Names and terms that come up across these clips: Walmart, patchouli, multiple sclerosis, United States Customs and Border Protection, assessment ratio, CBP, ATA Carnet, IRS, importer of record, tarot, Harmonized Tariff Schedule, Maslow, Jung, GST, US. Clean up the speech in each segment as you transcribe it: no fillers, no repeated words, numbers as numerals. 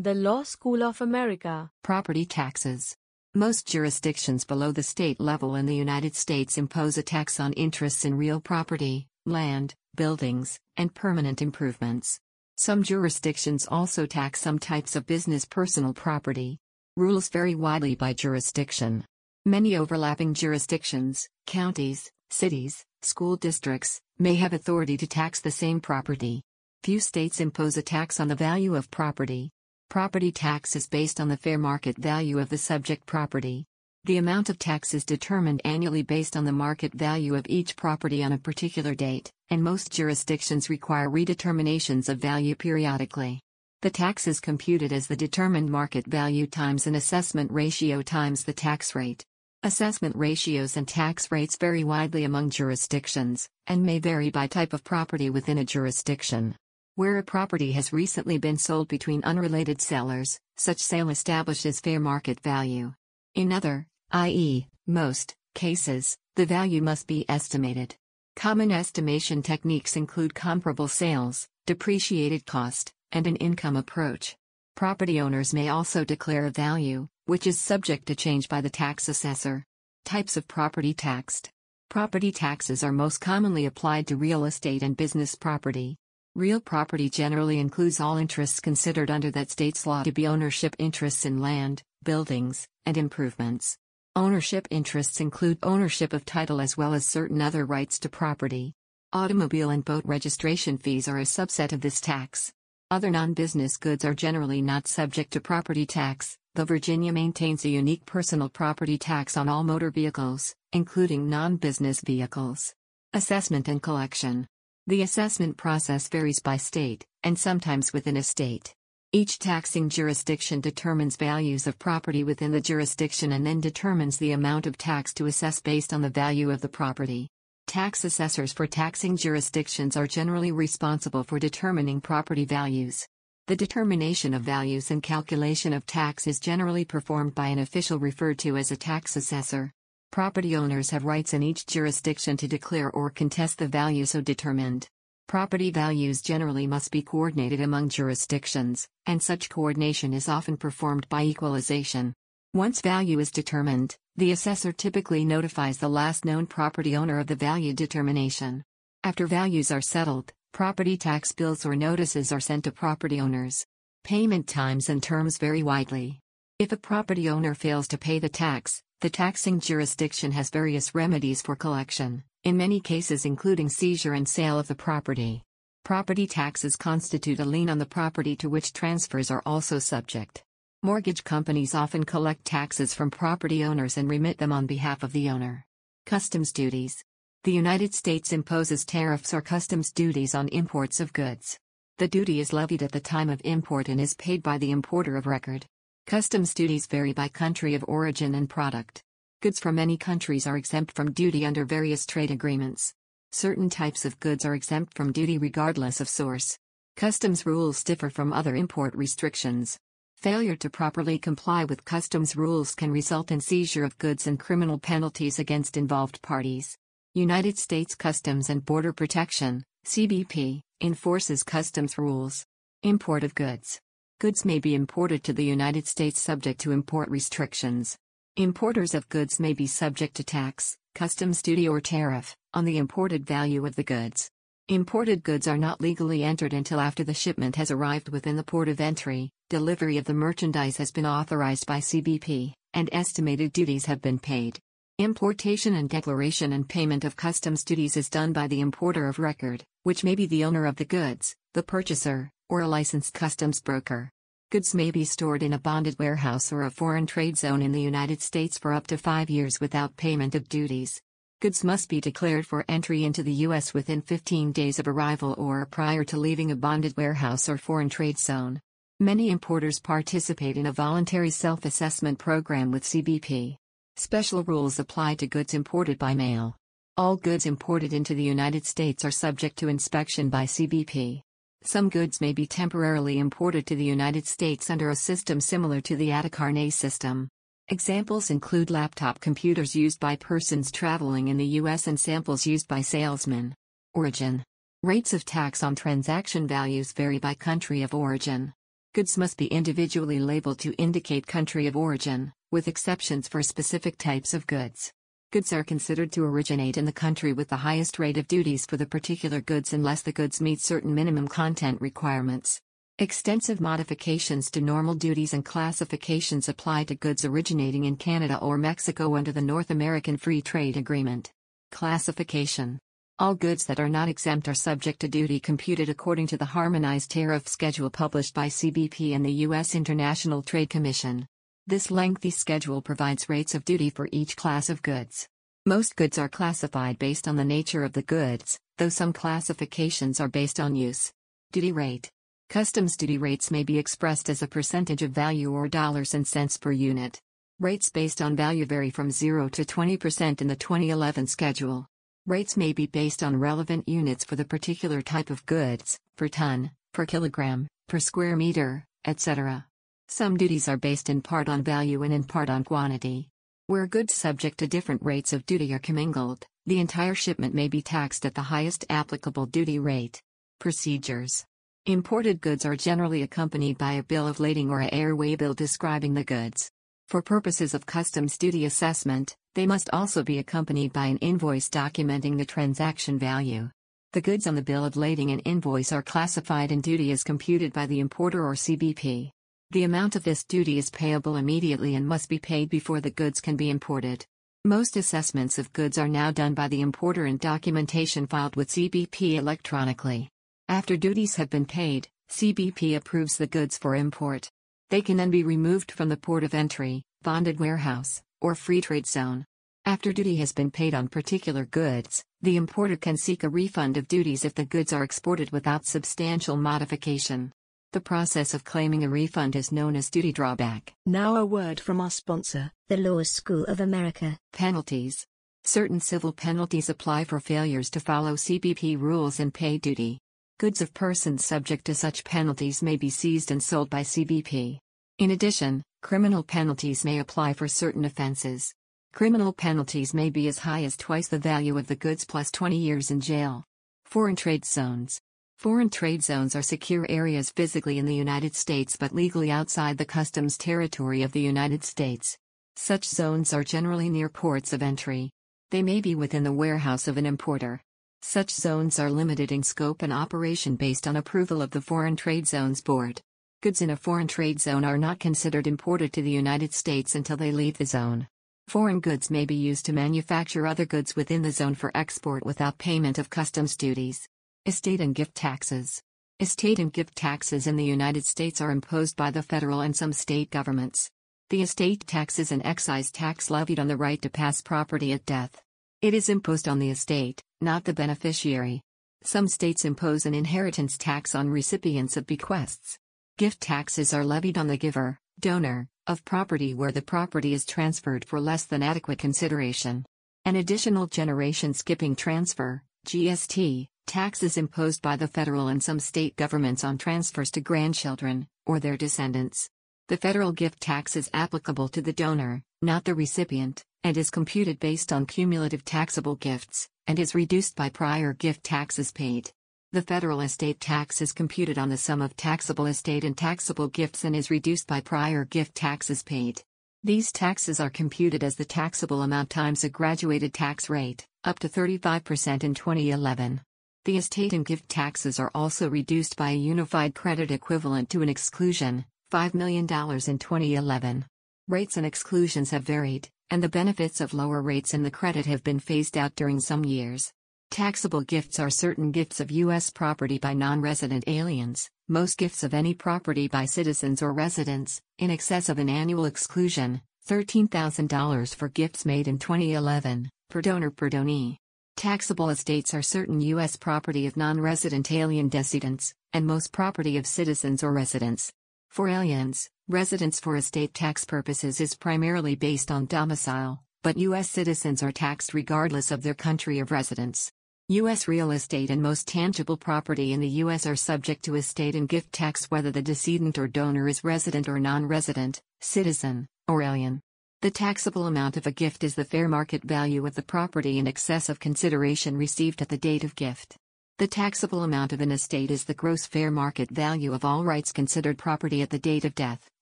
The Law School of America. Property taxes. Most jurisdictions below the state level in the United States impose a tax on interests in real property, land, buildings, and permanent improvements. Some jurisdictions also tax some types of business personal property. Rules vary widely by jurisdiction. Many overlapping jurisdictions, counties, cities, school districts, may have authority to tax the same property. Few states impose a tax on the value of property. Property tax is based on the fair market value of the subject property. The amount of tax is determined annually based on the market value of each property on a particular date, and most jurisdictions require redeterminations of value periodically. The tax is computed as the determined market value times an assessment ratio times the tax rate. Assessment ratios and tax rates vary widely among jurisdictions, and may vary by type of property within a jurisdiction. Where a property has recently been sold between unrelated sellers, such sale establishes fair market value. In other, i.e., most, cases, the value must be estimated. Common estimation techniques include comparable sales, depreciated cost, and an income approach. Property owners may also declare a value, which is subject to change by the tax assessor. Types of property taxed. Property taxes are most commonly applied to real estate and business property. Real property generally includes all interests considered under that state's law to be ownership interests in land, buildings, and improvements. Ownership interests include ownership of title as well as certain other rights to property. Automobile and boat registration fees are a subset of this tax. Other non-business goods are generally not subject to property tax, though Virginia maintains a unique personal property tax on all motor vehicles, including non-business vehicles. Assessment and collection. The assessment process varies by state, and sometimes within a state. Each taxing jurisdiction determines values of property within the jurisdiction and then determines the amount of tax to assess based on the value of the property. Tax assessors for taxing jurisdictions are generally responsible for determining property values. The determination of values and calculation of tax is generally performed by an official referred to as a tax assessor. Property owners have rights in each jurisdiction to declare or contest the value so determined. Property values generally must be coordinated among jurisdictions, and such coordination is often performed by equalization. Once value is determined, the assessor typically notifies the last known property owner of the value determination. After values are settled, property tax bills or notices are sent to property owners. Payment times and terms vary widely. If a property owner fails to pay the tax, the taxing jurisdiction has various remedies for collection, in many cases including seizure and sale of the property. Property taxes constitute a lien on the property to which transfers are also subject. Mortgage companies often collect taxes from property owners and remit them on behalf of the owner. Customs duties. The United States imposes tariffs or customs duties on imports of goods. The duty is levied at the time of import and is paid by the importer of record. Customs duties vary by country of origin and product. Goods from many countries are exempt from duty under various trade agreements. Certain types of goods are exempt from duty regardless of source. Customs rules differ from other import restrictions. Failure to properly comply with customs rules can result in seizure of goods and criminal penalties against involved parties. United States Customs and Border Protection, CBP, enforces customs rules. Import of goods. Goods may be imported to the United States subject to import restrictions. Importers of goods may be subject to tax, customs duty or tariff, on the imported value of the goods. Imported goods are not legally entered until after the shipment has arrived within the port of entry, delivery of the merchandise has been authorized by CBP, and estimated duties have been paid. Importation and declaration and payment of customs duties is done by the importer of record, which may be the owner of the goods, the purchaser, or a licensed customs broker. Goods may be stored in a bonded warehouse or a foreign trade zone in the United States for up to 5 years without payment of duties. Goods must be declared for entry into the U.S. within 15 days of arrival or prior to leaving a bonded warehouse or foreign trade zone. Many importers participate in a voluntary self-assessment program with CBP. Special rules apply to goods imported by mail. All goods imported into the United States are subject to inspection by CBP. Some goods may be temporarily imported to the United States under a system similar to the ATA Carnet system. Examples include laptop computers used by persons traveling in the U.S. and samples used by salesmen. Origin. Rates of tax on transaction values vary by country of origin. Goods must be individually labeled to indicate country of origin, with exceptions for specific types of goods. Goods are considered to originate in the country with the highest rate of duties for the particular goods unless the goods meet certain minimum content requirements. Extensive modifications to normal duties and classifications apply to goods originating in Canada or Mexico under the North American Free Trade Agreement. Classification. All goods that are not exempt are subject to duty computed according to the Harmonized Tariff Schedule published by CBP and the U.S. International Trade Commission. This lengthy schedule provides rates of duty for each class of goods. Most goods are classified based on the nature of the goods, though some classifications are based on use. Duty rate. Customs duty rates may be expressed as a percentage of value or dollars and cents per unit. Rates based on value vary from 0 to 20% in the 2011 schedule. Rates may be based on relevant units for the particular type of goods, per ton, per kilogram, per square meter, etc. Some duties are based in part on value and in part on quantity. Where goods subject to different rates of duty are commingled, the entire shipment may be taxed at the highest applicable duty rate. Procedures. Imported goods are generally accompanied by a bill of lading or a airway bill describing the goods. For purposes of customs duty assessment, they must also be accompanied by an invoice documenting the transaction value. The goods on the bill of lading and invoice are classified and duty is computed by the importer or CBP. The amount of this duty is payable immediately and must be paid before the goods can be imported. Most assessments of goods are now done by the importer and documentation filed with CBP electronically. After duties have been paid, CBP approves the goods for import. They can then be removed from the port of entry, bonded warehouse, or free trade zone. After duty has been paid on particular goods, the importer can seek a refund of duties if the goods are exported without substantial modification. The process of claiming a refund is known as duty drawback. Now a word from our sponsor, the Law School of America. Penalties. Certain civil penalties apply for failures to follow CBP rules and pay duty. Goods of persons subject to such penalties may be seized and sold by CBP. In addition, criminal penalties may apply for certain offenses. Criminal penalties may be as high as twice the value of the goods plus 20 years in jail. Foreign trade zones. Foreign trade zones are secure areas physically in the United States but legally outside the customs territory of the United States. Such zones are generally near ports of entry. They may be within the warehouse of an importer. Such zones are limited in scope and operation based on approval of the Foreign Trade Zones Board. Goods in a foreign trade zone are not considered imported to the United States until they leave the zone. Foreign goods may be used to manufacture other goods within the zone for export without payment of customs duties. Estate and gift taxes. Estate and gift taxes in the United States are imposed by the federal and some state governments. The estate tax is an excise tax levied on the right to pass property at death. It is imposed on the estate, not the beneficiary. Some states impose an inheritance tax on recipients of bequests. Gift taxes are levied on the giver, donor, of property where the property is transferred for less than adequate consideration. An additional generation skipping transfer, GST, tax is imposed by the federal and some state governments on transfers to grandchildren, or their descendants. The federal gift tax is applicable to the donor, not the recipient, and is computed based on cumulative taxable gifts, and is reduced by prior gift taxes paid. The federal estate tax is computed on the sum of taxable estate and taxable gifts and is reduced by prior gift taxes paid. These taxes are computed as the taxable amount times a graduated tax rate, up to 35% in 2011. The estate and gift taxes are also reduced by a unified credit equivalent to an exclusion, $5 million in 2011. Rates and exclusions have varied, and the benefits of lower rates and the credit have been phased out during some years. Taxable gifts are certain gifts of U.S. property by non-resident aliens, most gifts of any property by citizens or residents, in excess of an annual exclusion, $13,000 for gifts made in 2011, per donor per donee. Taxable estates are certain U.S. property of non-resident alien decedents, and most property of citizens or residents. For aliens, residence for estate tax purposes is primarily based on domicile, but U.S. citizens are taxed regardless of their country of residence. U.S. real estate and most tangible property in the U.S. are subject to estate and gift tax whether the decedent or donor is resident or non-resident, citizen, or alien. The taxable amount of a gift is the fair market value of the property in excess of consideration received at the date of gift. The taxable amount of an estate is the gross fair market value of all rights considered property at the date of death,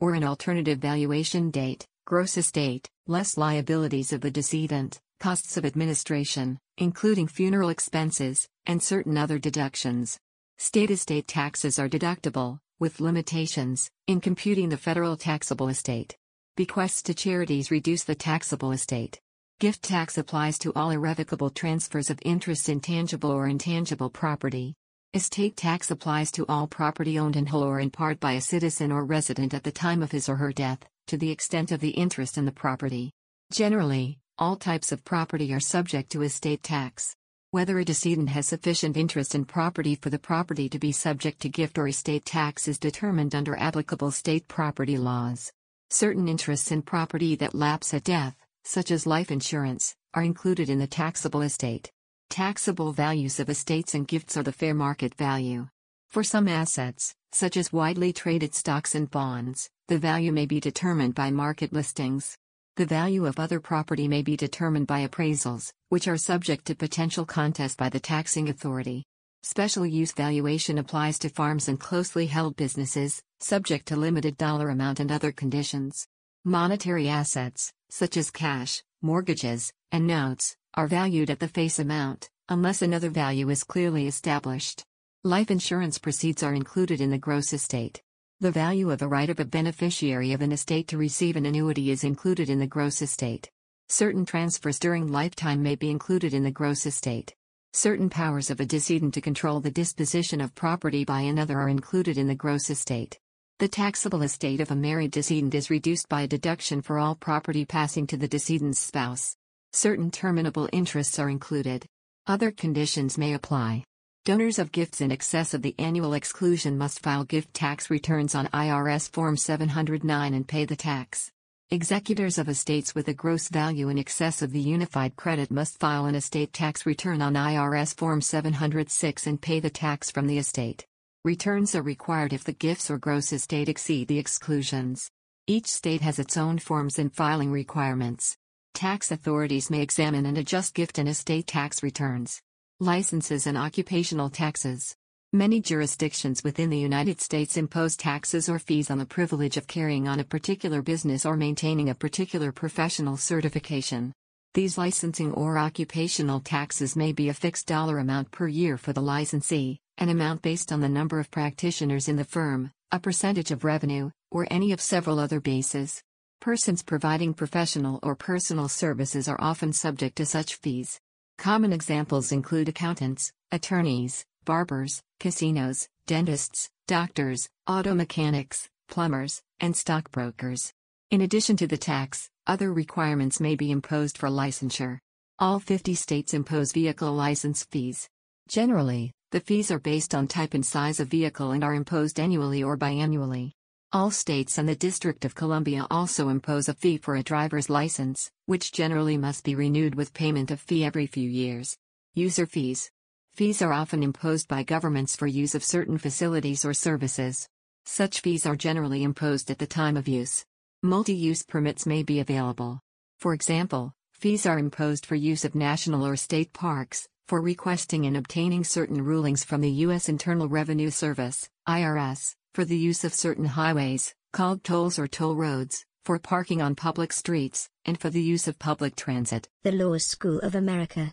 or an alternative valuation date, gross estate, less liabilities of the decedent, costs of administration, including funeral expenses, and certain other deductions. State estate taxes are deductible, with limitations, in computing the federal taxable estate. Bequests to charities reduce the taxable estate. Gift tax applies to all irrevocable transfers of interest in tangible or intangible property. Estate tax applies to all property owned in whole or in part by a citizen or resident at the time of his or her death, to the extent of the interest in the property. Generally, all types of property are subject to estate tax. Whether a decedent has sufficient interest in property for the property to be subject to gift or estate tax is determined under applicable state property laws. Certain interests in property that lapse at death, such as life insurance, are included in the taxable estate. Taxable values of estates and gifts are the fair market value. For some assets, such as widely traded stocks and bonds, the value may be determined by market listings. The value of other property may be determined by appraisals, which are subject to potential contest by the taxing authority. Special use valuation applies to farms and closely held businesses, subject to limited dollar amount and other conditions. Monetary assets, such as cash, mortgages, and notes, are valued at the face amount, unless another value is clearly established. Life insurance proceeds are included in the gross estate. The value of a right of a beneficiary of an estate to receive an annuity is included in the gross estate. Certain transfers during lifetime may be included in the gross estate. Certain powers of a decedent to control the disposition of property by another are included in the gross estate. The taxable estate of a married decedent is reduced by a deduction for all property passing to the decedent's spouse. Certain terminable interests are included. Other conditions may apply. Donors of gifts in excess of the annual exclusion must file gift tax returns on IRS Form 709 and pay the tax. Executors of estates with a gross value in excess of the unified credit must file an estate tax return on IRS Form 706 and pay the tax from the estate. Returns are required if the gifts or gross estate exceed the exclusions. Each state has its own forms and filing requirements. Tax authorities may examine and adjust gift and estate tax returns. Licenses and occupational taxes. Many jurisdictions within the United States impose taxes or fees on the privilege of carrying on a particular business or maintaining a particular professional certification. These licensing or occupational taxes may be a fixed dollar amount per year for the licensee, an amount based on the number of practitioners in the firm, a percentage of revenue, or any of several other bases. Persons providing professional or personal services are often subject to such fees. Common examples include accountants, attorneys, barbers, casinos, dentists, doctors, auto mechanics, plumbers, and stockbrokers. In addition to the tax, other requirements may be imposed for licensure. All 50 states impose vehicle license fees. Generally, the fees are based on type and size of vehicle and are imposed annually or biannually. All states and the District of Columbia also impose a fee for a driver's license, which generally must be renewed with payment of fee every few years. User fees. Fees are often imposed by governments for use of certain facilities or services. Such fees are generally imposed at the time of use. Multi-use permits may be available. For example, fees are imposed for use of national or state parks, for requesting and obtaining certain rulings from the U.S. Internal Revenue Service, IRS. For the use of certain highways, called tolls or toll roads, for parking on public streets, and for the use of public transit. The Law School of America.